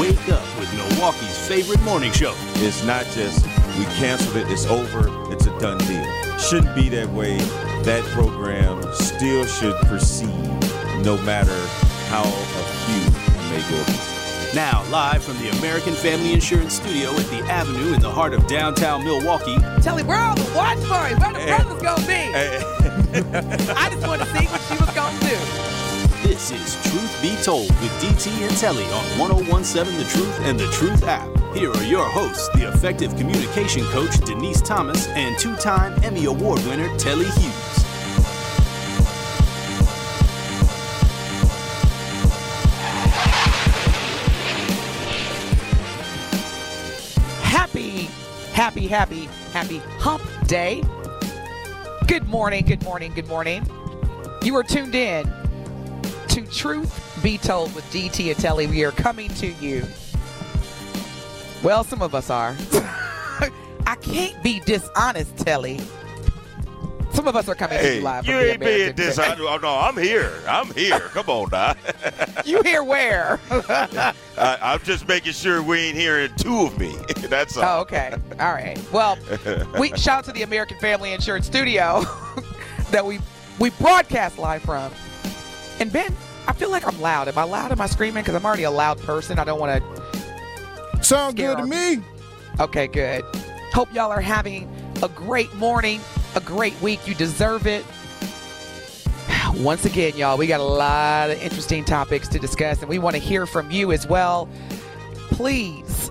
wake up with Milwaukee's favorite morning show. It's not just we canceled it, it's over, it's a done deal. Shouldn't be that way. That program still should proceed no matter how acute it may go. Now, live from the American Family Insurance Studio at the Avenue in the heart of downtown Milwaukee. Telly, we're on the watch for him. Where the brother's going to be? Hey. I just wanted to see what she was going to do. This is Truth Be Told with DT and Telly on 1017 The Truth and The Truth app. Here are your hosts, the effective communication coach Denise Thomas and two-time Emmy Award winner Telly Hughes. Happy hump day. Good morning. You are tuned in to Truth Be Told with DT and Telly. We are coming to you. Well, some of us are. I can't be dishonest, Telly. Some of us are coming to you live from the American. You ain't being dishonest. Oh, no, I'm here. Come on, Doc. You here where? I'm just making sure we ain't hearing two of me. That's all. Oh, okay. All right. Well, we shout out to the American Family Insurance Studio that we broadcast live from. And Ben, I feel like I'm loud. Am I loud? Am I screaming? Because I'm already a loud person. I don't want to. Sounds good to me. Okay, good. Hope y'all are having a great morning, a great week. You deserve it. Once again, y'all, we got a lot of interesting topics to discuss, and we want to hear from you as well. Please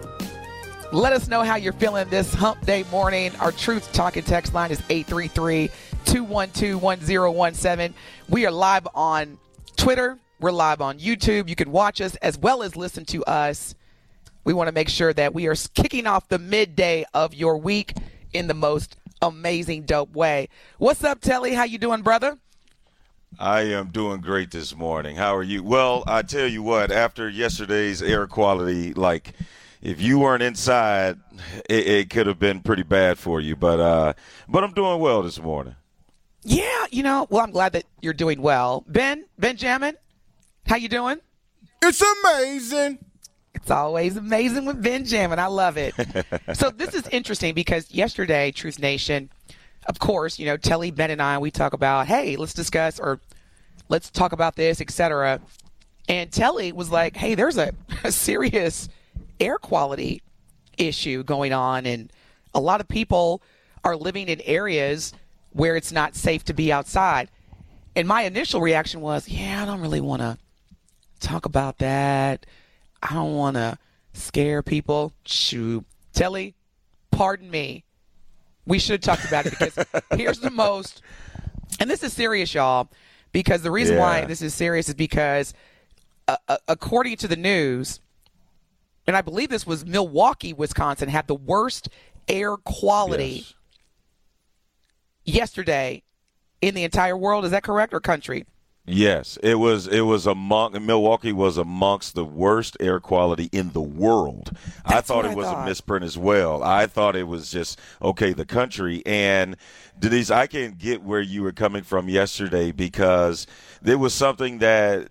let us know how you're feeling this hump day morning. Our Truth Talking text line is 833-212-1017. We are live on Twitter. We're live on YouTube. You can watch us as well as listen to us. We want to make sure that we are kicking off the midday of your week in the most amazing, dope way. What's up, Telly? How you doing, brother? I am doing great this morning. How are you? Well, I tell you what, after yesterday's air quality, like, if you weren't inside, it could have been pretty bad for you. But I'm doing well this morning. Yeah, well, I'm glad that you're doing well. Benjamin, how you doing? It's amazing. It's always amazing with Benjamin. I love it. So this is interesting because yesterday, Truth Nation, of course, Telly, Ben, and I, we talk about, hey, let's discuss or let's talk about this, etc. And Telly was like, hey, there's a serious air quality issue going on, and a lot of people are living in areas where it's not safe to be outside. And my initial reaction was, yeah, I don't really want to talk about that. I don't want to scare people. Shoo. Telly, pardon me. We should have talked about it because here's the most, and this is serious, y'all, because the reason why this is serious is because according to the news, and I believe this was Milwaukee, Wisconsin, had the worst air quality yesterday in the entire world. Is that correct, or country? Yes, it was Milwaukee was amongst the worst air quality in the world. I thought it was a misprint as well. I thought it was just, okay, the country. And Denise, I can get where you were coming from yesterday because there was something that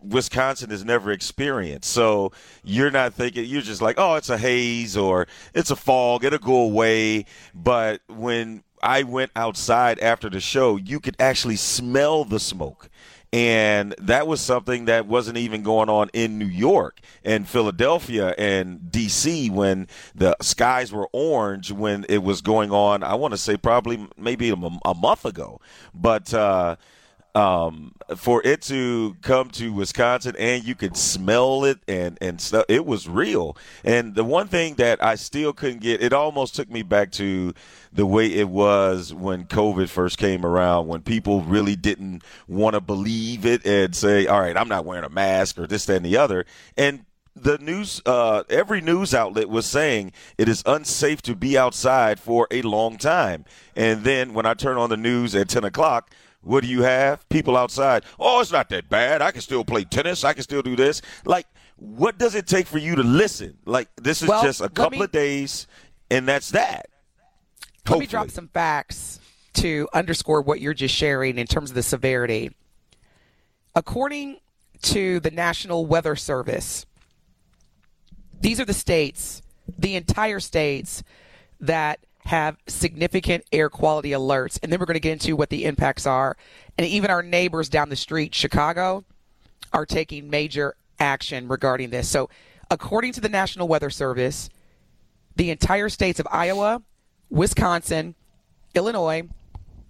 Wisconsin has never experienced. So you're not thinking, you're just like, oh, it's a haze or it's a fog, it'll go away. But when I went outside after the show, you could actually smell the smoke. And that was something that wasn't even going on in New York and Philadelphia and D.C. when the skies were orange, when it was going on, I want to say probably maybe a month ago. But for it to come to Wisconsin and you could smell it and stuff, it was real. And the one thing that I still couldn't get, it almost took me back to the way it was when COVID first came around, when people really didn't want to believe it and say, all right, I'm not wearing a mask or this, that, and the other. And the news, every news outlet was saying it is unsafe to be outside for a long time. And then when I turn on the news at 10 o'clock, what do you have? People outside. Oh, it's not that bad. I can still play tennis. I can still do this. Like, what does it take for you to listen? Like, this is just a couple of days, and that's that. Hopefully. Let me drop some facts to underscore what you're just sharing in terms of the severity. According to the National Weather Service, these are the states, the entire states, that have significant air quality alerts. And then we're going to get into what the impacts are. And even our neighbors down the street, Chicago, are taking major action regarding this. So according to the National Weather Service, the entire states of Iowa, Wisconsin, Illinois,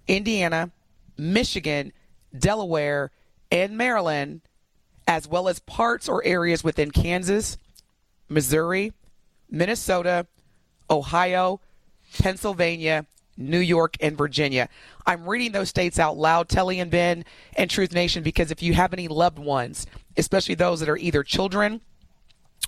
Indiana, Michigan, Delaware, and Maryland, as well as parts or areas within Kansas, Missouri, Minnesota, Ohio, Pennsylvania, New York, and Virginia. I'm reading those states out loud, Telly and Ben and Truth Nation, because if you have any loved ones, especially those that are either children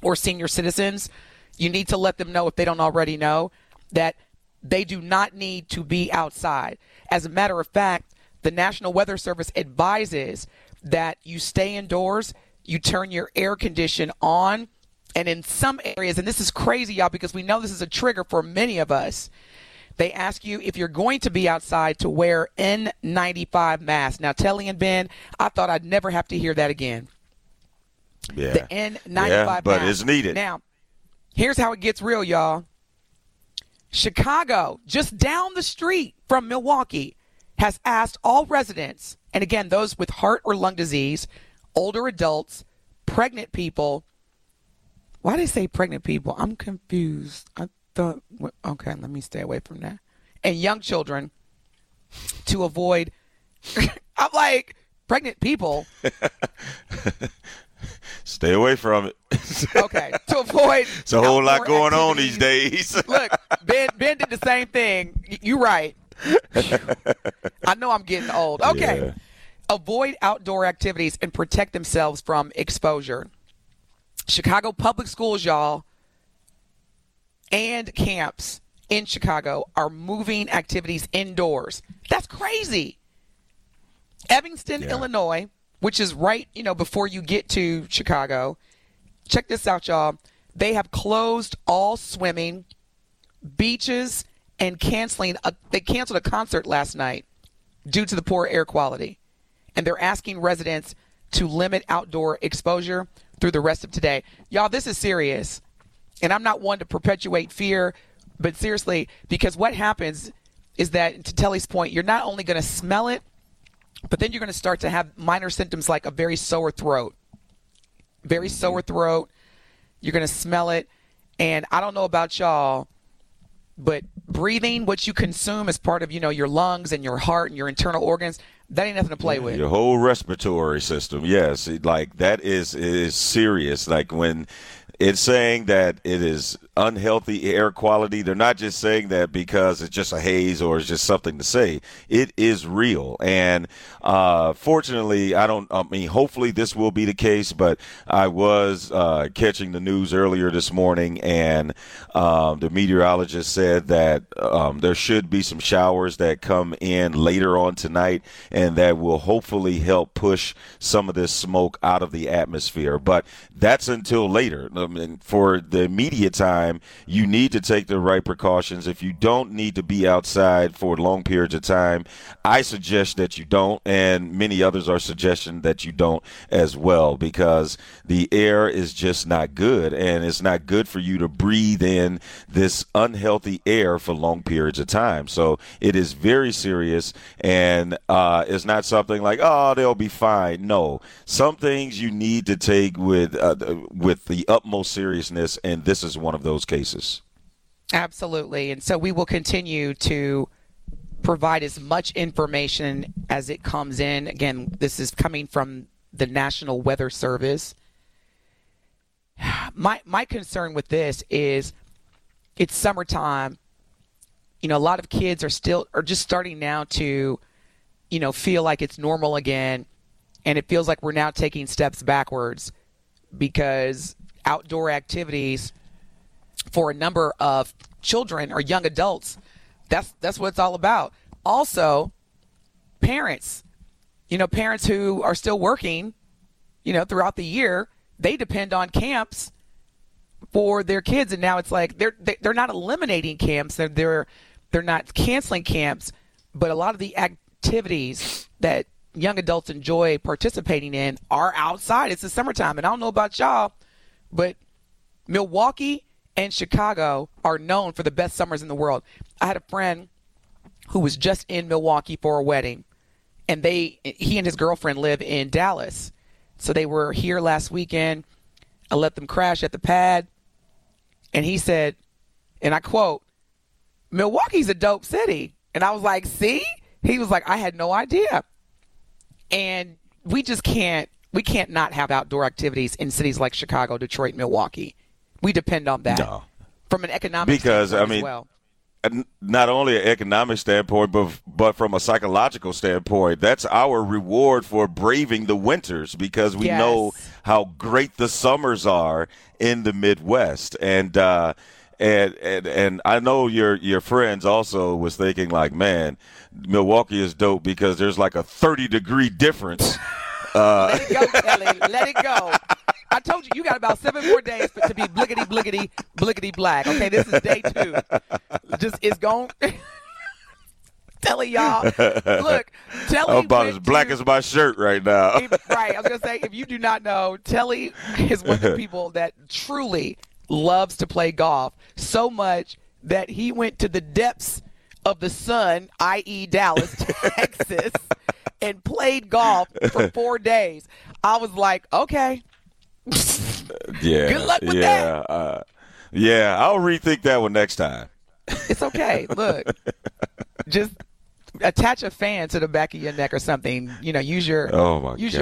or senior citizens, you need to let them know, if they don't already know, that they do not need to be outside. As a matter of fact, the National Weather Service advises that you stay indoors, you turn your air condition on, and in some areas, and this is crazy, y'all, because we know this is a trigger for many of us, they ask you, if you're going to be outside, to wear N95 masks. Now, Telly and Ben, I thought I'd never have to hear that again. Yeah. The N95 mask. But it's needed. Now, here's how it gets real, y'all. Chicago, just down the street from Milwaukee, has asked all residents, and again, those with heart or lung disease, older adults, pregnant people. Why do they say pregnant people? I'm confused. I thought, okay, let me stay away from that. And young children to avoid, I'm like, pregnant people? Stay away from it. Okay, to avoid. It's a whole lot going on these days. Look, Ben did the same thing. You're right. I know I'm getting old. Okay. Yeah. Avoid outdoor activities and protect themselves from exposure. Chicago public schools, y'all, and camps in Chicago are moving activities indoors. That's crazy. Evanston, Illinois, which is right, before you get to Chicago. Check this out, y'all. They have closed all swimming, beaches, and they canceled a concert last night due to the poor air quality. And they're asking residents to limit outdoor exposure through the rest of today. Y'all, this is serious. And I'm not one to perpetuate fear, but seriously, because what happens is that, to Telly's point, you're not only going to smell it, but then you're going to start to have minor symptoms like a very sore throat. Very sore throat. You're going to smell it. And I don't know about y'all, but breathing, what you consume as part of, your lungs and your heart and your internal organs, that ain't nothing to play with. Your whole respiratory system, yes. Like, that is serious. Like, when it's saying that it is unhealthy air quality, they're not just saying that because it's just a haze or it's just something to say. It is real. And fortunately, hopefully this will be the case, but I was catching the news earlier this morning, and the meteorologist said that there should be some showers that come in later on tonight, and that will hopefully help push some of this smoke out of the atmosphere. But that's until later. I mean, for the immediate time, you need to take the right precautions. If you don't need to be outside for long periods of time, I suggest that you don't, and many others are suggesting that you don't as well, because the air is just not good, and it's not good for you to breathe in this unhealthy air for long periods of time. So it is very serious, and it's not something like, oh, they'll be fine. No, some things you need to take with the utmost seriousness, and this is one of those cases. Absolutely. And so we will continue to provide as much information as it comes in. Again, this is coming from the National Weather Service. My concern with this is it's summertime. A lot of kids are just starting now to feel like it's normal again, and it feels like we're now taking steps backwards because outdoor activities for a number of children or young adults. That's what it's all about. Also, parents, parents who are still working, throughout the year, they depend on camps for their kids. And now it's like they're not eliminating camps. They're not canceling camps. But a lot of the activities that young adults enjoy participating in are outside. It's the summertime. And I don't know about y'all, but Milwaukee and Chicago are known for the best summers in the world. I had a friend who was just in Milwaukee for a wedding, and he and his girlfriend live in Dallas. So they were here last weekend. I let them crash at the pad. And he said, and I quote, "Milwaukee's a dope city." And I was like, "See?" He was like, "I had no idea." And we can't not have outdoor activities in cities like Chicago, Detroit, Milwaukee. We depend on that from an economic standpoint as well. Not only an economic standpoint, but from a psychological standpoint, that's our reward for braving the winters, because we know how great the summers are in the Midwest. And I know your friends also was thinking like, man, Milwaukee is dope because there's like a 30-degree difference. Let it go, Telly. Let it go. I told you, you got about 7 more days to be bliggity, bliggity, bliggity black. Okay, this is day 2. It's gone. Telly, y'all. Look, Telly. I'm about as black as my shirt right now. Right. I was going to say, if you do not know, Telly is one of the people that truly loves to play golf so much that he went to the depths of the sun, i.e. Dallas, Texas, and played golf for 4 days. I was like, okay. Good luck with that. I'll rethink that one next time. It's okay. Look, just attach a fan to the back of your neck or something. Use your use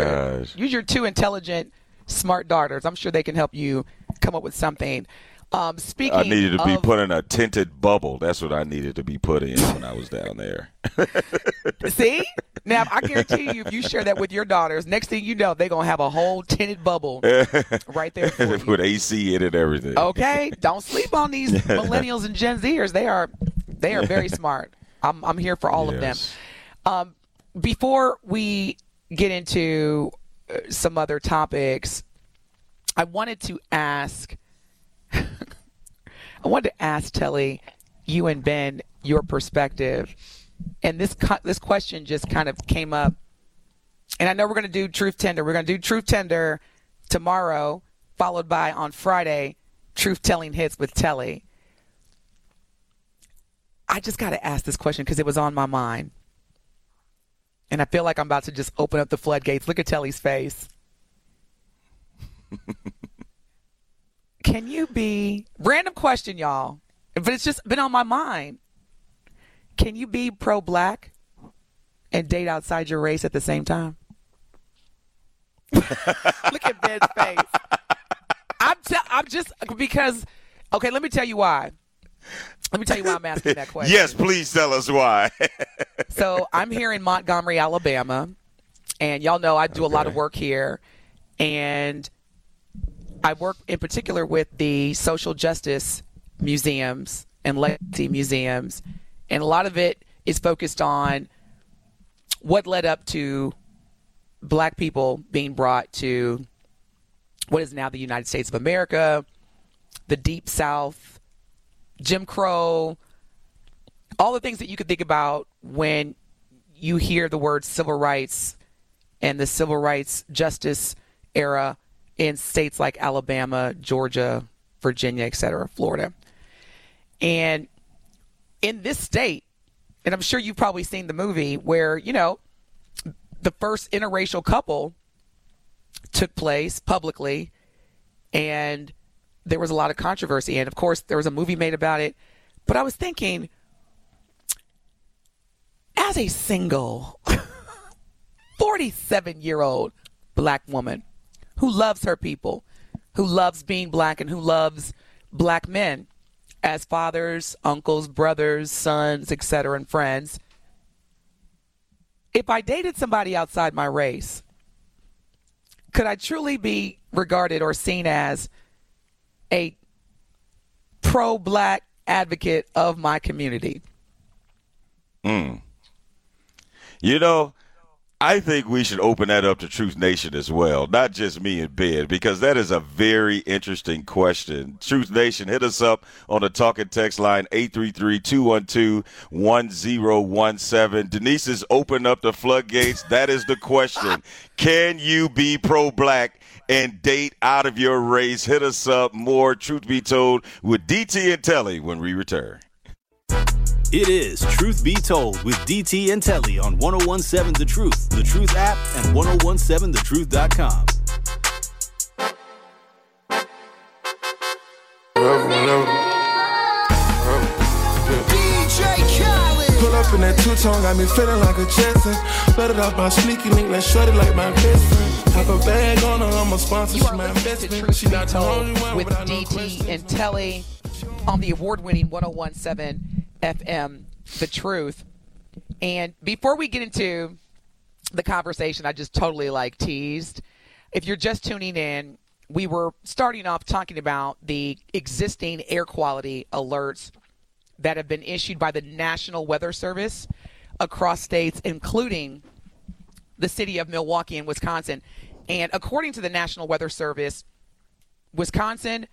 your 2 intelligent, smart daughters. I'm sure they can help you come up with something. Speaking, I needed to be put in a tinted bubble. That's what I needed to be put in when I was down there. See? Now, I guarantee you, if you share that with your daughters, next thing you know, they're going to have a whole tinted bubble right there for you. With AC in it and everything. Okay? Don't sleep on these millennials and Gen Zers. They are very smart. I'm here for all of them. Before we get into some other topics, I wanted to ask Telly, you and Ben, your perspective. And this question just kind of came up. And I know we're going to do Truth Tender. We're going to do Truth Tender tomorrow, followed by on Friday, Truth Telling Hits with Telly. I just got to ask this question because it was on my mind. And I feel like I'm about to just open up the floodgates. Look at Telly's face. Can you be – random question, y'all, but it's just been on my mind. Can you be pro-black and date outside your race at the same time? Look at Ben's face. I'm just – because – okay, let me tell you why. Let me tell you why I'm asking that question. Yes, please tell us why. So I'm here in Montgomery, Alabama, and y'all know I do a lot of work here, and I work in particular with the social justice museums and legacy museums, and a lot of it is focused on what led up to black people being brought to what is now the United States of America, the Deep South, Jim Crow, all the things that you could think about when you hear the word civil rights and the civil rights justice era in states like Alabama, Georgia, Virginia, et cetera, Florida. And in this state, and I'm sure you've probably seen the movie where, the first interracial couple took place publicly, and there was a lot of controversy. And, of course, there was a movie made about it. But I was thinking, as a single 47-year-old black woman who loves her people, who loves being black, and who loves black men as fathers, uncles, brothers, sons, etc., and friends. If I dated somebody outside my race, could I truly be regarded or seen as a pro-black advocate of my community. Mm. You know, I think we should open that up to Truth Nation as well, not just me and Ben, because that is a very interesting question. Truth Nation, hit us up on the talk and text line, 833-212-1017. Denise has opened up the floodgates. That is the question. Can you be pro-black and date out of your race? Hit us up. More Truth Be Told with DT and Telly when we return. It is Truth Be Told with DT and Telly on 1017 The Truth, The Truth app, and 1017thetruth.com. Pull up in that two-tone, got me feeling like a Jetson. Let it off my sneaky link, let's shred it like my best friend. Have a bag on her, I'm a sponsor, she's my best friend. She not the only one with DT and Telly on the award-winning 1017 FM, The Truth. And before we get into the conversation, I just totally like teased. If you're just tuning in, we were starting off talking about the existing air quality alerts that have been issued by the National Weather Service across states, including the city of Milwaukee and Wisconsin. And according to the National Weather Service, Wisconsin,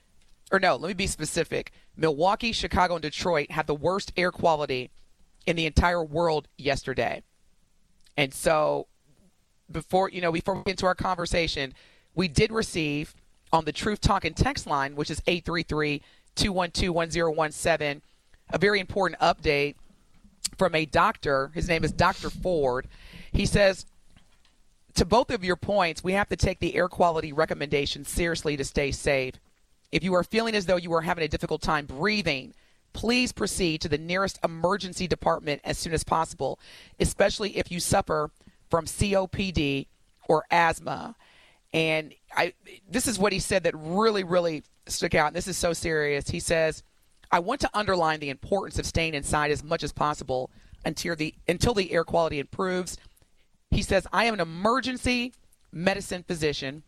or no, let me be specific. Milwaukee, Chicago, and Detroit had the worst air quality in the entire world yesterday. And so before we get into our conversation, we did receive on the Truth Talk and Text line, which is 833-212-1017, a very important update from a doctor. His name is Dr. Ford. He says, to both of your points, we have to take the air quality recommendations seriously to stay safe. If you are feeling as though you are having a difficult time breathing, please proceed to the nearest emergency department as soon as possible, especially if you suffer from COPD or asthma. And this is what he said that really, really stuck out. And this is so serious. He says, I want to underline the importance of staying inside as much as possible until the air quality improves. He says, I am an emergency medicine physician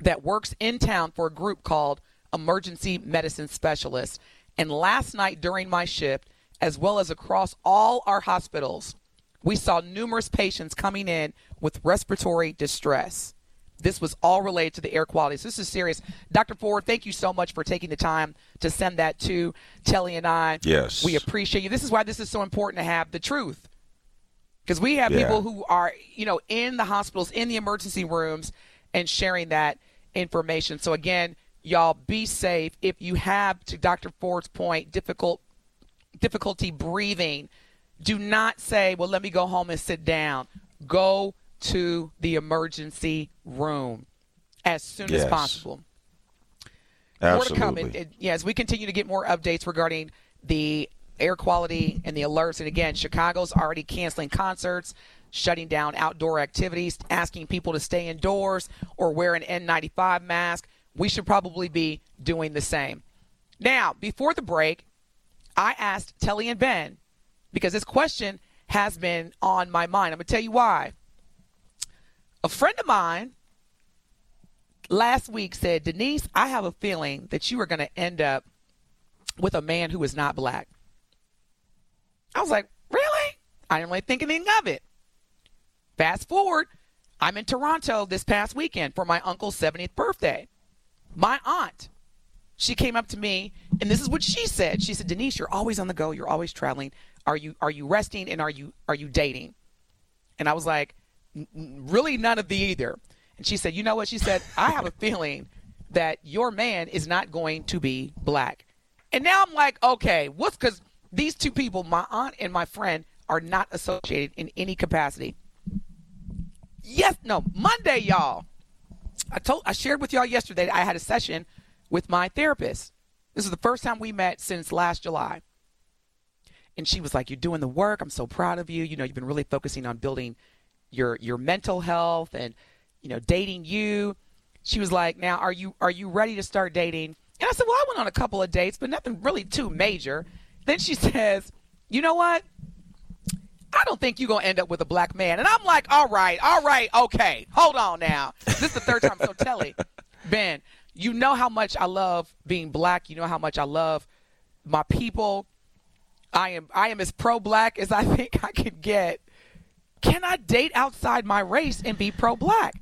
that works in town for a group called Emergency Medicine Specialist. And last night during my shift, as well as across all our hospitals, we saw numerous patients coming in with respiratory distress. This was all related to the air quality. So this is serious. Dr. Ford, thank you so much for taking the time to send that to Telly and I. Yes. We appreciate you. This is why this is so important to have the truth. Because we have people who are, in the hospitals, in the emergency rooms, and sharing that information. So again, y'all be safe. If you have, to Dr. Ford's point, difficulty breathing, do not say, well, let me go home and sit down. Go to the emergency room as soon as possible. Absolutely. More to come. As we continue to get more updates regarding the air quality and the alerts. And again, Chicago's already canceling concerts, shutting down outdoor activities, asking people to stay indoors or wear an N95 mask. We should probably be doing the same. Now, before the break, I asked Telly and Ben, because this question has been on my mind. I'm going to tell you why. A friend of mine last week said, Denise, I have a feeling that you are going to end up with a man who is not black. I was like, really? I didn't really think anything of it. Fast forward, I'm in Toronto this past weekend for my uncle's 70th birthday. My aunt, she came up to me, and this is what she said. She said, Denise, you're always on the go. You're always traveling. Are you resting, and are you dating? And I was like, really none of the either. And she said, you know what? She said, I have a feeling that your man is not going to be black. And now I'm like, okay, what's, because these two people, my aunt and my friend, are not associated in any capacity. Monday, y'all. I shared with y'all yesterday that I had a session with my therapist. This is the first time we met since last July. And she was like, you're doing the work. I'm so proud of you. You know, you've been really focusing on building your mental health and, dating you. She was like, now, are you ready to start dating? And I said, well, I went on a couple of dates, but nothing really too major. Then she says, you know what? I don't think you're going to end up with a black man. And I'm like, all right, okay. Hold on now. This is the third time. So Telly, Ben, You know how much I love being black. You know how much I love my people. I am as pro-black as I think I can get. Can I date outside my race and be pro-black?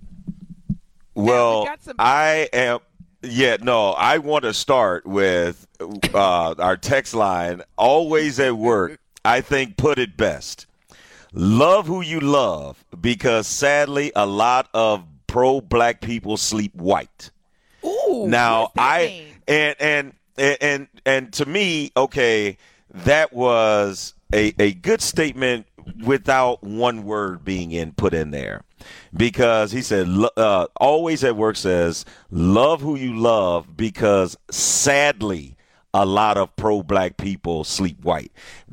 Well, I am. Yeah, no, I want to start with our text line. Always at work, I think, put it best. Love who you love, because sadly, a lot of pro-black people sleep white. Ooh. Now, and to me, okay, that was a good statement without one word being put in there, because he said, always at work says, love who you love, because sadly, a lot of pro-black people sleep white.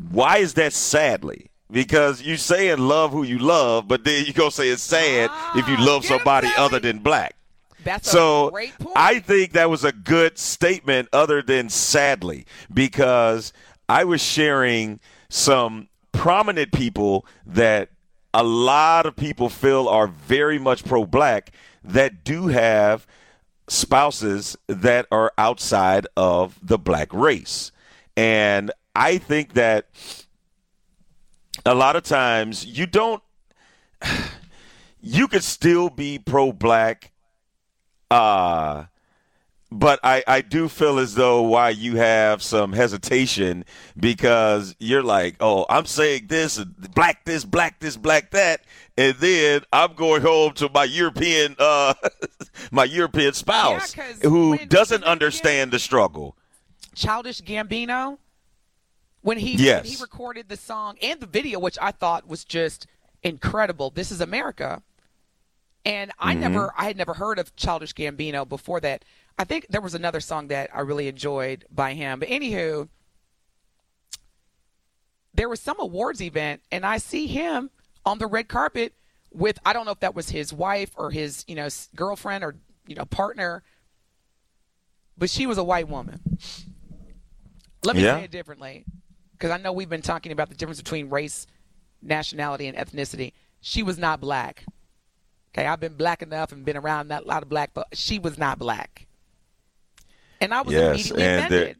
Why is that sadly? Because you saying love who you love, but then you go say it's sad if you love somebody other than black. That's a great point. I think that was a good statement other than sadly, because I was sharing some prominent people that a lot of people feel are very much pro-black that do have spouses that are outside of the black race. And I think that a lot of times you could still be pro-black, but I do feel as though why you have some hesitation, because you're like, oh, I'm saying this, black this, black this, black that, and then I'm going home to my European spouse who doesn't understand the struggle. Childish Gambino, when he recorded the song and the video, which I thought was just incredible, This Is America. And I had never heard of Childish Gambino before that. I think there was another song that I really enjoyed by him. But anywho, there was some awards event, and I see him on the red carpet with, I don't know if that was his wife or his, girlfriend or, partner, but she was a white woman. Let me say it differently, because I know we've been talking about the difference between race, nationality, and ethnicity. She was not black. Okay, I've been black enough and been around a lot of black, but she was not black. And I was immediately offended.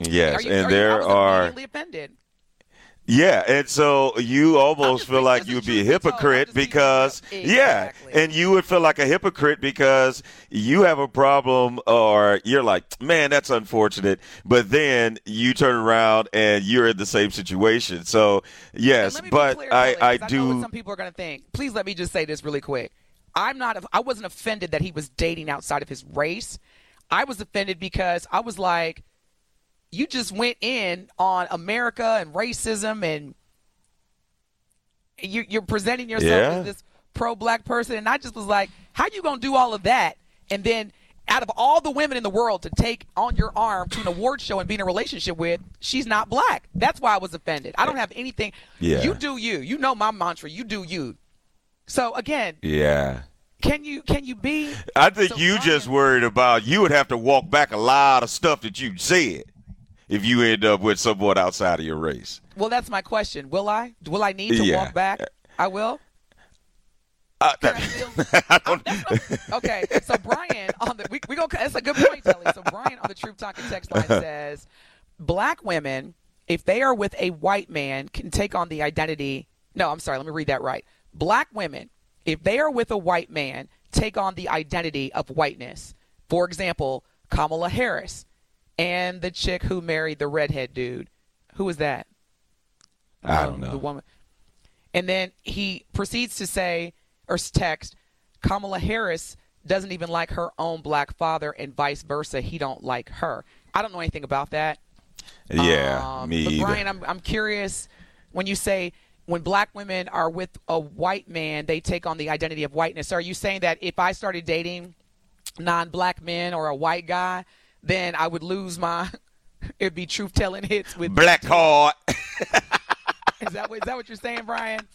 Immediately offended. Yeah, and so you almost feel like you'd be a hypocrite because, and you would feel like a hypocrite because you have a problem, or you're like, man, that's unfortunate. But then you turn around and you're in the same situation. So, yes, but I do. I know what some people are going to think. Please let me just say this really quick. I wasn't offended that he was dating outside of his race. I was offended because I was like, you just went in on America and racism, and you're presenting yourself as this pro-black person. And I just was like, how you going to do all of that? And then out of all the women in the world to take on your arm to an award show and be in a relationship with, she's not black. That's why I was offended. I don't have anything. Yeah. You do you. You know my mantra. You do you. So, again. Yeah. Can you be? I think just worried about you would have to walk back a lot of stuff that you said if you end up with someone outside of your race. Well, that's my question. Will I need to walk back? I will. I don't know. Okay, so Brian on the we go. That's a good point, Telly. So Brian on the Truth Talking text line says, "Black women, if they are with a white man, can take on the identity." No, I'm sorry. Let me read that right. Black women, if they are with a white man, take on the identity of whiteness. For example, Kamala Harris and the chick who married the redhead dude. Who was that? I don't know. The woman. And then he proceeds to say or text, Kamala Harris doesn't even like her own black father, and vice versa. He don't like her. I don't know anything about that. Yeah, me either. But Brian, I'm curious when you say, when black women are with a white man, they take on the identity of whiteness. So are you saying that if I started dating non-black men or a white guy, then I would lose my – it would be truth-telling hits with – black heart. Is that what you're saying, Brian?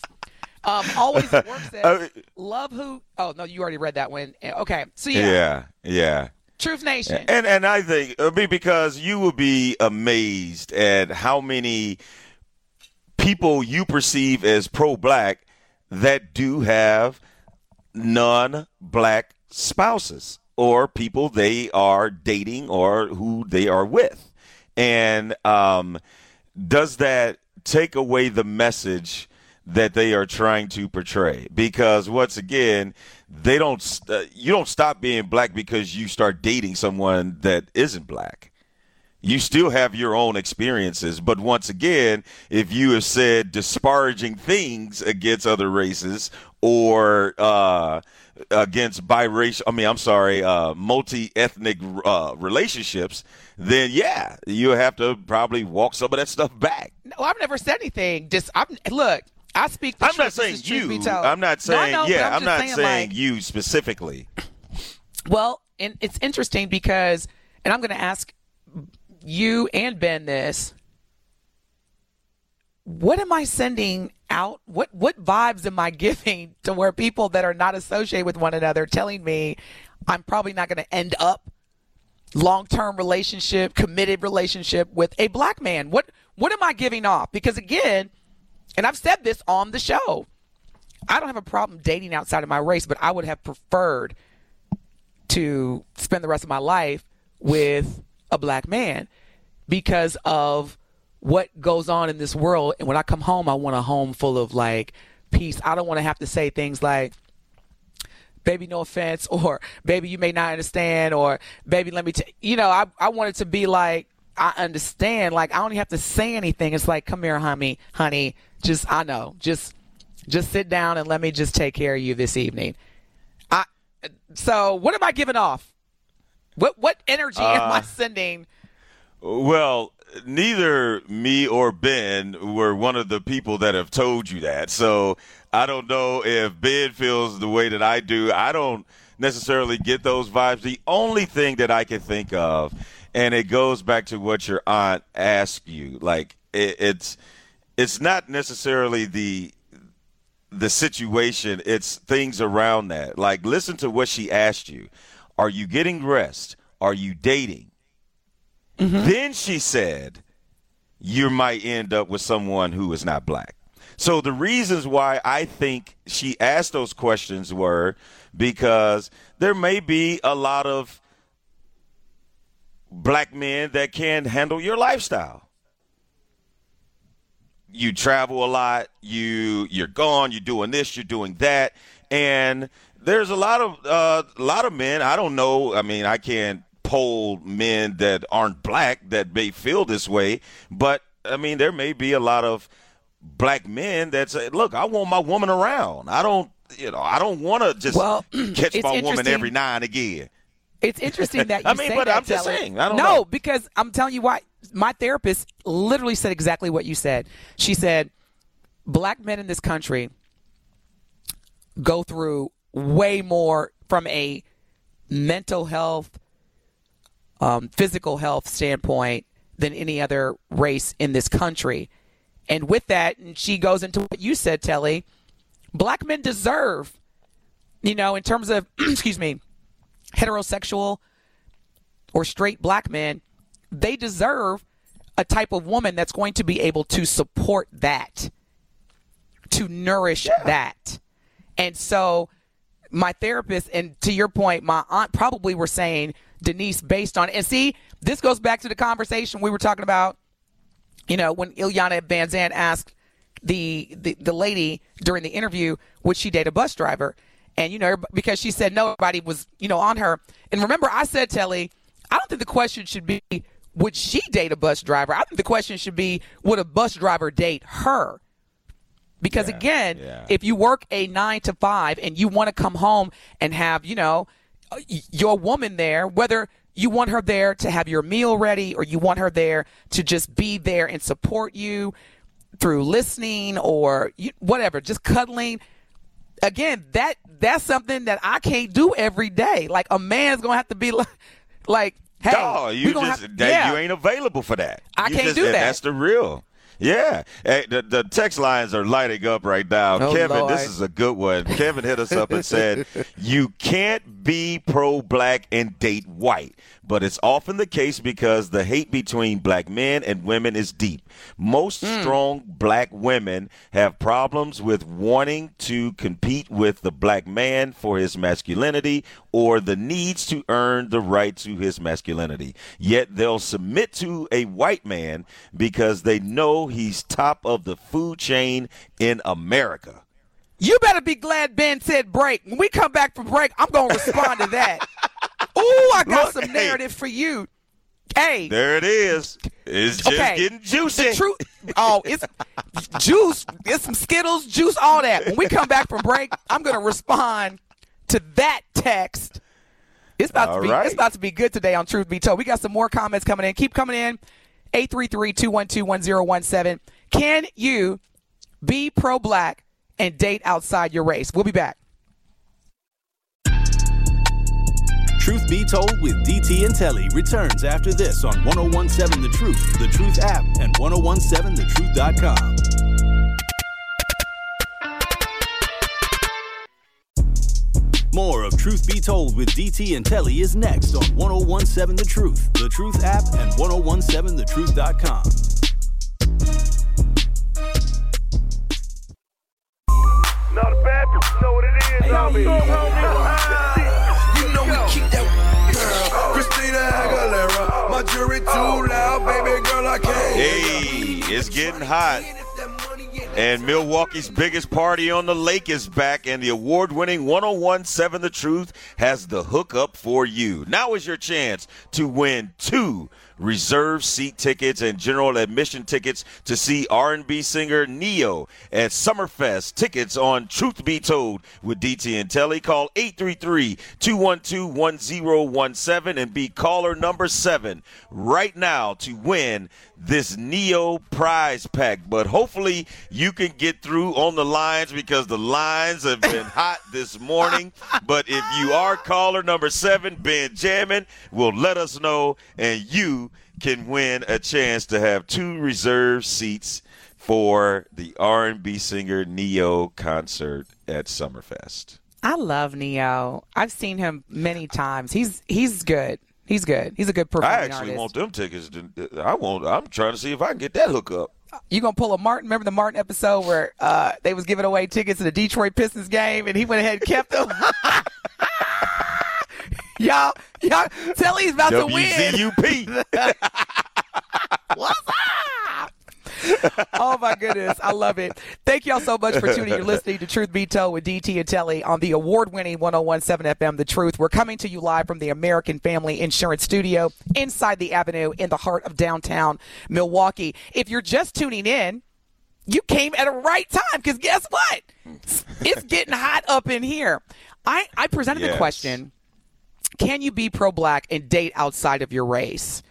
Always at work says, love who – oh, no, you already read that one. Okay. So, Yeah. Truth Nation. And I think – because you will be amazed at how many – people you perceive as pro-black that do have non-black spouses or people they are dating or who they are with. And does that take away the message that they are trying to portray? Because once again, they don't. You don't stop being black because you start dating someone that isn't black. You still have your own experiences. But once again, if you have said disparaging things against other races or against biracial, multi-ethnic relationships, then yeah, you have to probably walk some of that stuff back. No, I've never said anything. Look. I speak the truth. I'm not saying you specifically. Well, and it's interesting because, and I'm going to ask you and Ben this, what am I sending out? What vibes am I giving to where people that are not associated with one another telling me I'm probably not going to end up long-term relationship, committed relationship with a black man? What am I giving off? Because again, and I've said this on the show, I don't have a problem dating outside of my race, but I would have preferred to spend the rest of my life with a black man because of what goes on in this world. And when I come home, I want a home full of like peace. I don't want to have to say things like, baby, no offense, or baby, you may not understand, or baby, let me I want it to be like, I understand. Like, I don't even have to say anything. It's like, come here, honey. Just sit down and let me just take care of you this evening. So what am I giving off? What energy am I sending? Well, neither me or Ben were one of the people that have told you that. So I don't know if Ben feels the way that I do. I don't necessarily get those vibes. The only thing that I can think of, and it goes back to what your aunt asked you, like it's not necessarily the situation, it's things around that. Like, listen to what she asked you. Are you getting rest? Are you dating? Mm-hmm. Then she said, you might end up with someone who is not black. So the reasons why I think she asked those questions were because there may be a lot of black men that can handle your lifestyle. You travel a lot, you're gone, you're doing this, you're doing that, and there's a lot of men. I don't know, I can't poll men that aren't black that may feel this way, but there may be a lot of black men that say, look, I want my woman around. I don't want to just catch my woman every now and again. It's interesting that you say that, but I'm just saying. I don't know. Because I'm telling you why. My therapist literally said exactly what you said. She said, black men in this country go through way more from a mental health, physical health standpoint than any other race in this country. And with that, and she goes into what you said, Telly, black men deserve, in terms of, excuse me, heterosexual or straight black men, they deserve a type of woman that's going to be able to support that, to nourish that. And so my therapist, and to your point, my aunt probably were saying, Denise, based on, and see, this goes back to the conversation we were talking about, when Ilyana Van Zandt asked the lady during the interview, would she date a bus driver? And, because she said nobody was, on her. And remember, I said, Telly, I don't think the question should be, would she date a bus driver? I think the question should be, would a bus driver date her? Because, if you work a 9 to 5 and you want to come home and have, your woman there, whether you want her there to have your meal ready or you want her there to just be there and support you through listening or whatever, just cuddling. Again, that's something that I can't do every day. Like, a man's going to have to be like hey. No, you ain't available for that. I can't do that. That's the real. Yeah. Hey, the text lines are lighting up right now. Oh, Kevin, Lord. This is a good one. Kevin hit us up and said, you can't be pro-black and date white. but it's often the case because the hate between black men and women is deep. Most strong black women have problems with wanting to compete with the black man for his masculinity or the needs to earn the right to his masculinity. Yet they'll submit to a white man because they know he's top of the food chain in America. You better be glad Ben said break. When we come back from break, I'm going to respond to that. Ooh, I got some narrative for you. Hey. There it is. It's just getting juicy. The truth, it's juice. It's some Skittles, juice, all that. When we come back from break, I'm going to respond to that text. It's about to be good today on Truth Be Told. We got some more comments coming in. Keep coming in. 833-212-1017. Can you be pro-black and date outside your race? We'll be back. Truth Be Told with DT and Telly returns after this on 1017 The Truth, The Truth app, and 1017thetruth.com. More of Truth Be Told with DT and Telly is next on 1017 The Truth, The Truth app, and 1017thetruth.com. Now the bathroom, you know what it is, homie. You know we keep that girl, Christina Aguilera. My jewelry too loud, baby girl, I can't. Hey, it's getting hot. And Milwaukee's biggest party on the lake is back, and the award-winning 1017 The Truth has the hookup for you. Now is your chance to win 2 reserve seat tickets and general admission tickets to see R&B singer Ne-Yo at Summerfest. Tickets on Truth Be Told with DT and Telly. Call 833-212-1017 and be caller number 7 right now to win this Ne-Yo prize pack. But hopefully you can get through on the lines because the lines have been hot this morning. But if you are caller number 7, Benjamin will let us know, and you can win a chance to have 2 reserved seats for the R&B singer Ne-Yo concert at Summerfest. I love Ne-Yo. I've seen him many times. He's good. He's good. He's a good performing artist. I actually want them tickets. I'm trying to see if I can get that hookup. You going to pull a Martin? Remember the Martin episode where they was giving away tickets to the Detroit Pistons game and he went ahead and kept them? Y'all, Telly's about to win. What's up? Oh, my goodness. I love it. Thank y'all so much for tuning in. You're listening to Truth Be Told with DT and Telly on the award-winning 101.7 FM, The Truth. We're coming to you live from the American Family Insurance Studio inside the Avenue in the heart of downtown Milwaukee. If you're just tuning in, you came at a right time because guess what? It's getting hot up in here. I presented the question. Can you be pro-black and date outside of your race?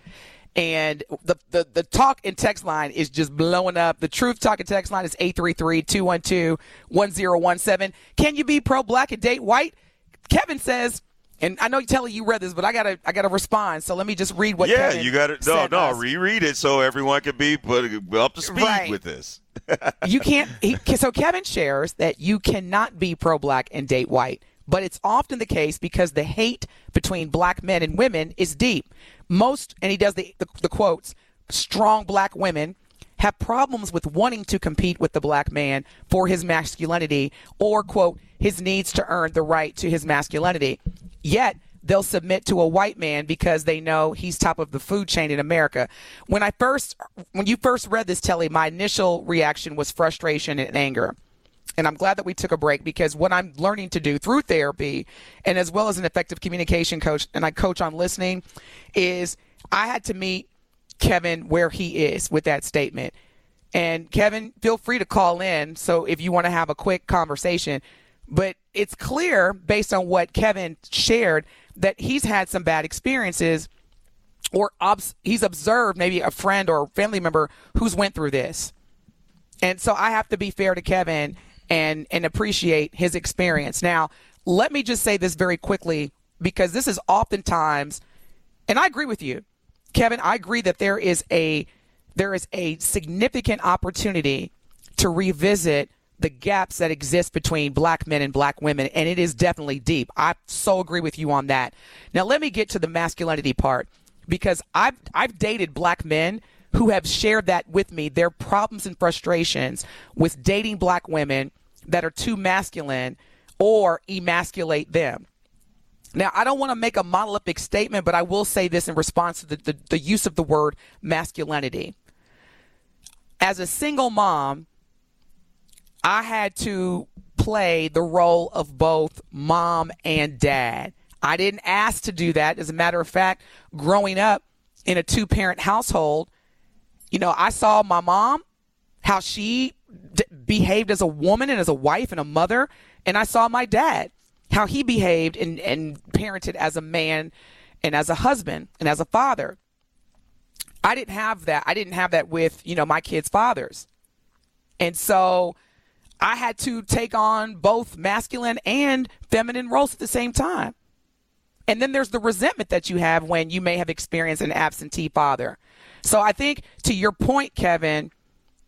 And the talk and text line is just blowing up. The Truth talk and text line is 833-212-1017. Can you be pro-black and date white? Kevin says, and I know Telly, you read this, but I gotta respond. So let me just read what Kevin said. Yeah, you got it. No, reread it so everyone can be put up to speed with this. You can't. So Kevin shares that you cannot be pro-black and date white. But it's often the case because the hate between black men and women is deep. Most, and he does the quotes, strong black women have problems with wanting to compete with the black man for his masculinity or, quote, his needs to earn the right to his masculinity. Yet they'll submit to a white man because they know he's top of the food chain in America. When you first read this, Telly, my initial reaction was frustration and anger. And I'm glad that we took a break because what I'm learning to do through therapy and as well as an effective communication coach, and I coach on listening, is I had to meet Kevin where he is with that statement. And Kevin, feel free to call in. So if you want to have a quick conversation, but it's clear based on what Kevin shared that he's had some bad experiences or he's observed maybe a friend or family member who's went through this. And so I have to be fair to Kevin and appreciate his experience. Now, let me just say this very quickly because this is oftentimes, and I agree with you, Kevin, I agree that there is a significant opportunity to revisit the gaps that exist between black men and black women, and it is definitely deep. I so agree with you on that. Now, let me get to the masculinity part, because I've dated black men who have shared that with me, their problems and frustrations with dating black women that are too masculine or emasculate them. Now, I don't want to make a monolithic statement, but I will say this in response to the use of the word masculinity. As a single mom, I had to play the role of both mom and dad. I didn't ask to do that. As a matter of fact, growing up in a two-parent household, you know, I saw my mom, how she behaved as a woman and as a wife and a mother, and I saw my dad, how he behaved and parented as a man and as a husband and as a father. I didn't have that. I didn't have that with, you know, my kids' fathers. And so I had to take on both masculine and feminine roles at the same time. And then there's the resentment that you have when you may have experienced an absentee father. So I think, to your point, Kevin,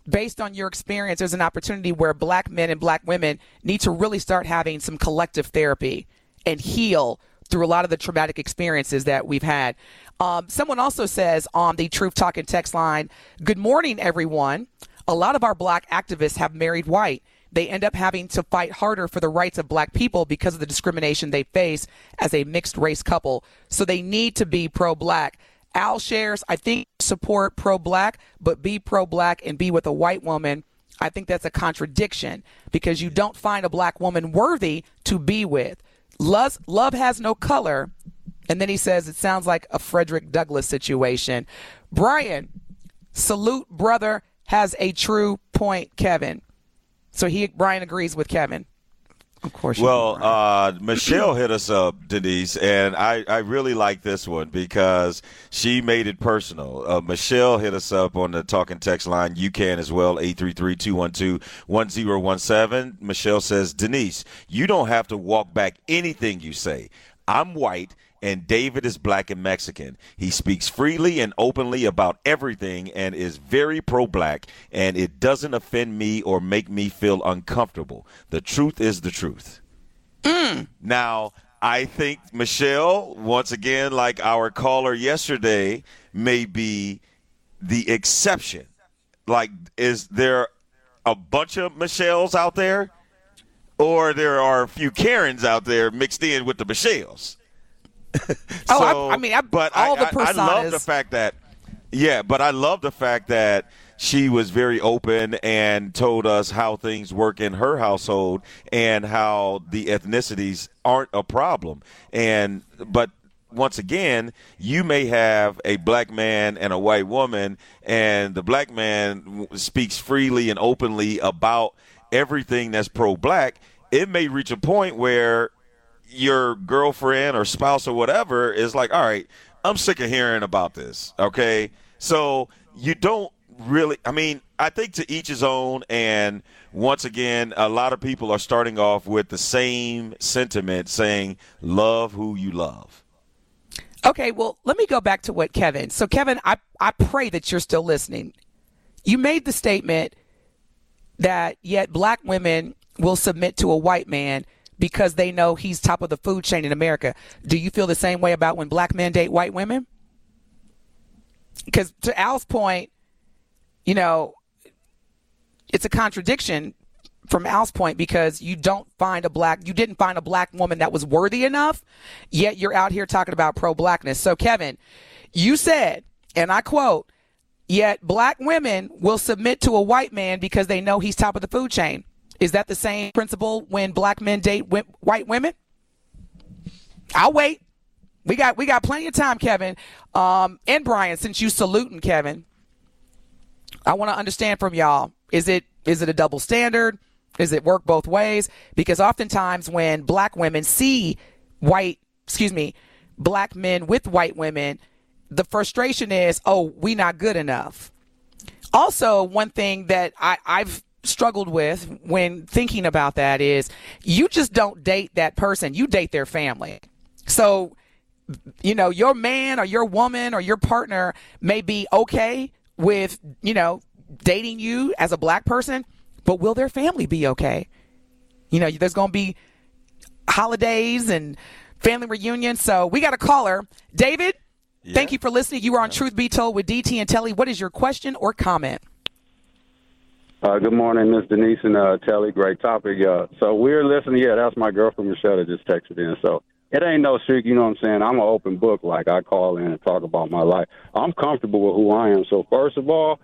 based on your experience, there's an opportunity where black men and black women need to really start having some collective therapy and heal through a lot of the traumatic experiences that we've had. Someone also says on the Truth Talking text line, good morning, everyone. A lot of our black activists have married white. They end up having to fight harder for the rights of black people because of the discrimination they face as a mixed race couple. So they need to be pro-black. Al shares, I think, support pro-black, but be pro-black and be with a white woman. I think that's a contradiction, because you don't find a black woman worthy to be with. Love has no color. And then he says, it sounds like a Frederick Douglass situation. Brian, salute brother, has a true point, Kevin. So Brian agrees with Kevin. Of course. Well, Michelle hit us up, Denise, and I really like this one because she made it personal. Michelle hit us up on the talking text line. You can as well, 833-212-1017. Michelle says, Denise, you don't have to walk back anything you say. I'm white, and David is black and Mexican. He speaks freely and openly about everything and is very pro-black, and it doesn't offend me or make me feel uncomfortable. The truth is the truth. Now, I think Michelle, once again, like our caller yesterday, may be the exception. Like, is there a bunch of Michelles out there? Or there are a few Karens out there mixed in with the Michelles? So, I love the fact that she was very open and told us how things work in her household and how the ethnicities aren't a problem. But once again, you may have a black man and a white woman, and the black man speaks freely and openly about everything that's pro-black. It may reach a point where your girlfriend or spouse or whatever is like, all right, I'm sick of hearing about this. Okay. So you don't really, I think to each his own. And once again, a lot of people are starting off with the same sentiment, saying, love who you love. Okay. Well, let me go back to what Kevin. So Kevin, I pray that you're still listening. You made the statement that yet black women will submit to a white man because they know he's top of the food chain in America. Do you feel the same way about when black men date white women? Because to Al's point, you know, it's a contradiction from Al's point, because you didn't find a black woman that was worthy enough, yet you're out here talking about pro-blackness. So Kevin, you said, and I quote, yet black women will submit to a white man because they know he's top of the food chain. Is that the same principle when black men date white women? I'll wait. We got plenty of time, Kevin. And Brian, since you saluting Kevin, I want to understand from y'all, is it a double standard? Is it work both ways? Because oftentimes when black women see black men with white women, the frustration is, oh, we not good enough. Also, one thing that I've struggled with when thinking about that is you just don't date that person. You date their family. So, you know, your man or your woman or your partner may be okay with, you know, dating you as a black person, But will their family be okay? You know, there's going to be holidays and family reunions. So we got a caller. David, thank you for listening. You are on Truth Be Told with DT and Telly. What is your question or comment? Good morning, Ms. Denise and Telly. Great topic. So we're listening. Yeah, that's my girlfriend, Michelle, that just texted in. So it ain't no secret, you know what I'm saying? I'm an open book. Like, I call in and talk about my life. I'm comfortable with who I am. So first of all,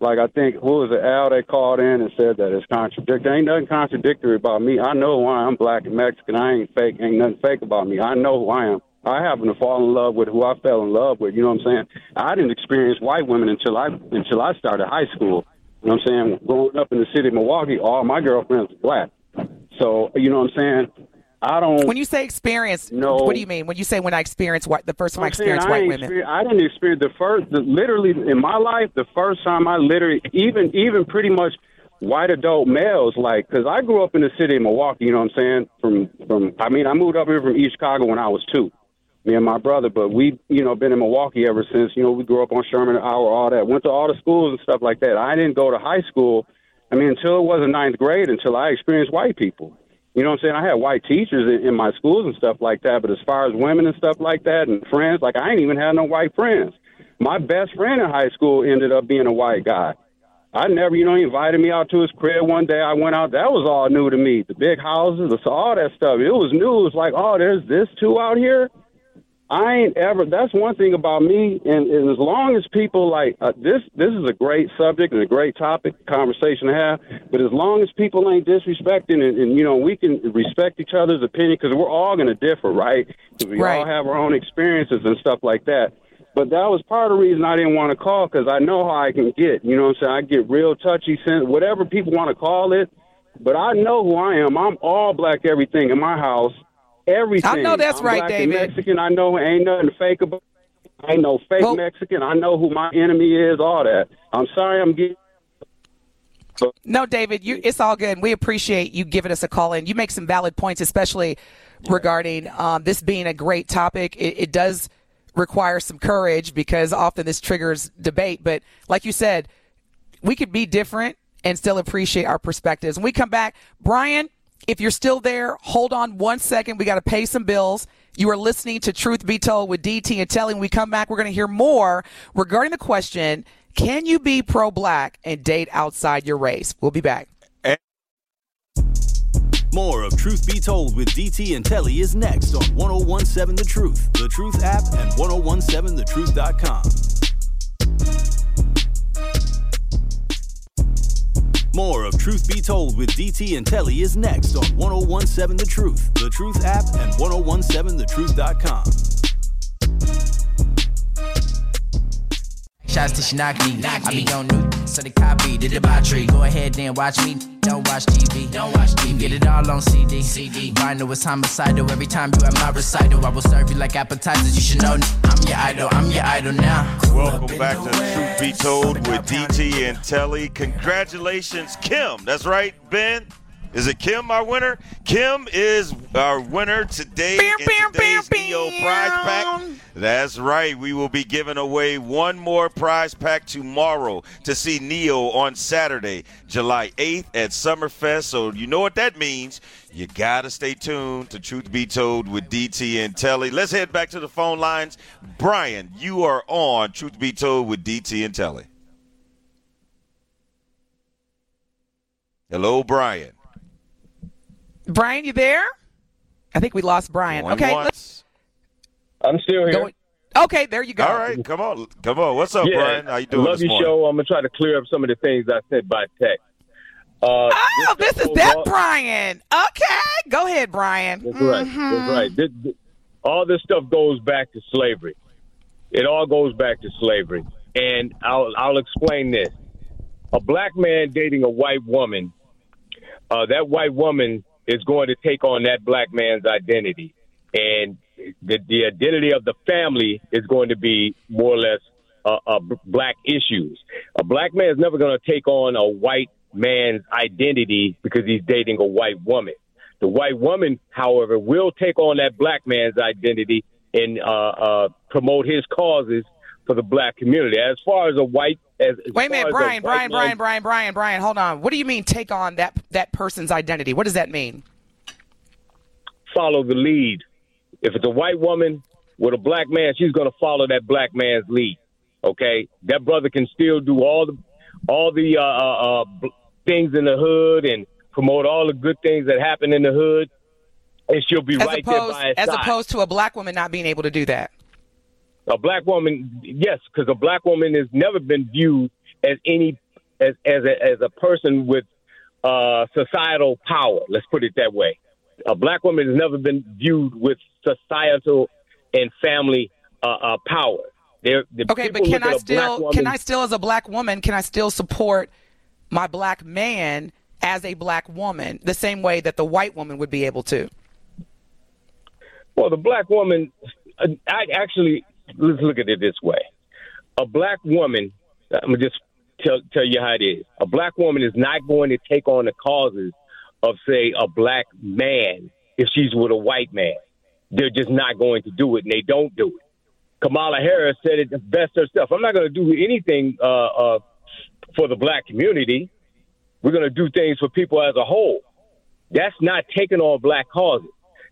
like, I think, who was it, Al, they called in and said that it's contradictory. Ain't nothing contradictory about me. I know who I am. I'm black and Mexican. I ain't fake. Ain't nothing fake about me. I know who I am. I happen to fall in love with who I fell in love with, you know what I'm saying? I didn't experience white women until I started high school. You know what I'm saying? Growing up in the city of Milwaukee, all my girlfriends were black. So, you know what I'm saying? I don't. When you say experience, what do you mean? When you say when I experienced white, the first time I experienced white women? I didn't experience literally in my life, the first time I literally, even pretty much white adult males, like, because I grew up in the city of Milwaukee, you know what I'm saying? I mean, I moved up here from East Chicago when I was 2, me and my brother, but we, you know, been in Milwaukee ever since. You know, we grew up on Sherman, all that. Went to all the schools and stuff like that. I didn't go to high school, I mean, until it was in ninth grade, until I experienced white people. You know what I'm saying? I had white teachers in my schools and stuff like that, but as far as women and stuff like that and friends, like, I ain't even had no white friends. My best friend in high school ended up being a white guy. I never, you know, he invited me out to his crib one day. I went out. That was all new to me. The big houses, all that stuff. It was new. It was like, oh, there's this too out here. I ain't ever, that's one thing about me, and as long as people like, this is a great subject and a great topic, conversation to have, but as long as people ain't disrespecting, and you know, we can respect each other's opinion, because we're all going to differ, right? Because we all have our own experiences and stuff like that. But that was part of the reason I didn't want to call, because I know how I can get, you know what I'm saying? I get real touchy, whatever people want to call it, but I know who I am. I'm all black everything in my house. Everything. I know that's I'm right, black David. And Mexican. I know ain't nothing fake about. I ain't no fake Mexican. I know who my enemy is. All that. I'm sorry. I'm getting. No, David. It's all good. We appreciate you giving us a call in. You make some valid points, especially regarding this being a great topic. It does require some courage because often this triggers debate. But like you said, we could be different and still appreciate our perspectives. When we come back, Brian. If you're still there, hold on one second. We got to pay some bills. You are listening to Truth Be Told with DT and Telly. When we come back, we're going to hear more regarding the question, can you be pro-black and date outside your race? We'll be back. More of Truth Be Told with DT and Telly is next on 1017 The Truth, The Truth app, and 1017thetruth.com. More of Truth Be Told with DT and Telly is next on 1017 The Truth, The Truth app, and 1017thetruth.com. Shots to she knock me. I be on new, so they copy the debauchery. Go ahead and watch me. Don't watch TV. You can get it all on CD. Vinyl is homicidal. Every time you at my recital, I will serve you like appetizers. You should know I'm your idol now. Welcome back to Truth Be Told with DT and Telly. Congratulations, Kim. That's right, Ben. Is it Kim, our winner? Kim is our winner today in today's Ne-Yo prize pack. That's right. We will be giving away one more prize pack tomorrow to see Ne-Yo on Saturday, July 8th at Summerfest. So you know what that means. You got to stay tuned to Truth Be Told with DT and Telly. Let's head back to the phone lines. Brian, you are on Truth Be Told with DT and Telly. Hello, Brian. Brian, you there? I think we lost Brian. Going okay, I'm still here. Okay, there you go. All right, come on. What's up, Brian? How you doing? I love your show. I'm gonna try to clear up some of the things I said by text. Brian. Okay, go ahead, Brian. That's right. Mm-hmm. That's right. All this stuff goes back to slavery. It all goes back to slavery, and I'll explain this. A black man dating a white woman. That white woman is going to take on that black man's identity. And the identity of the family is going to be more or less black issues. A black man is never going to take on a white man's identity because he's dating a white woman. The white woman, however, will take on that black man's identity and promote his causes for the black community. As far as a white... Wait a minute, Brian, hold on. What do you mean take on that person's identity? What does that mean? Follow the lead. If it's a white woman with a black man, she's going to follow that black man's lead, okay? That brother can still do all the things in the hood and promote all the good things that happen in the hood, and she'll be right there by his side. As opposed to a black woman not being able to do that. A black woman, yes, because a black woman has never been viewed as a person with societal power. Let's put it that way. A black woman has never been viewed with societal and family power. Okay, but can I still, as a black woman, support my black man as a black woman the same way that the white woman would be able to? Well, the black woman, let's look at it this way. A black woman, I'm going to just tell you how it is. A black woman is not going to take on the causes of, say, a black man if she's with a white man. They're just not going to do it, and they don't do it. Kamala Harris said it best herself. I'm not going to do anything for the black community. We're going to do things for people as a whole. That's not taking on black causes.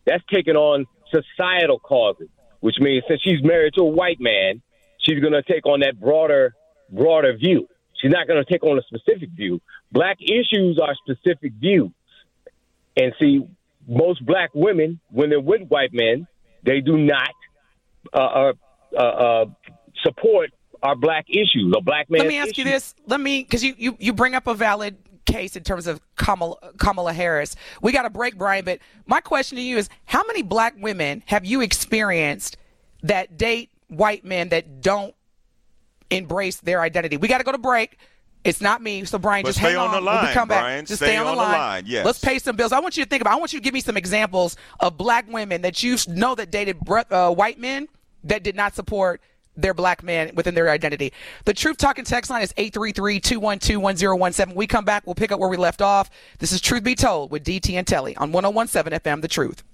That's taking on societal causes, which means since she's married to a white man, she's going to take on that broader view. She's not going to take on a specific view. Black issues are specific views. And see, most black women, when they're with white men, they do not support our black issues, or black man's issues. Let me ask you this. Because you bring up a valid case in terms of Kamala Harris. We got a break, Brian, but my question to you is, how many black women have you experienced that date white men that don't embrace their identity? We got to go to break. It's not me, so Brian, just hang on. We'll come back. Just stay on the line. Yes. Let's pay some bills. I want you to think about. I want you to give me some examples of black women that you know that dated white men that did not support their black man within their identity. The Truth Talking text line is 833-212-1017. We come back. We'll pick up where we left off. This is Truth Be Told with DT and Telly on 101.7 FM, The Truth.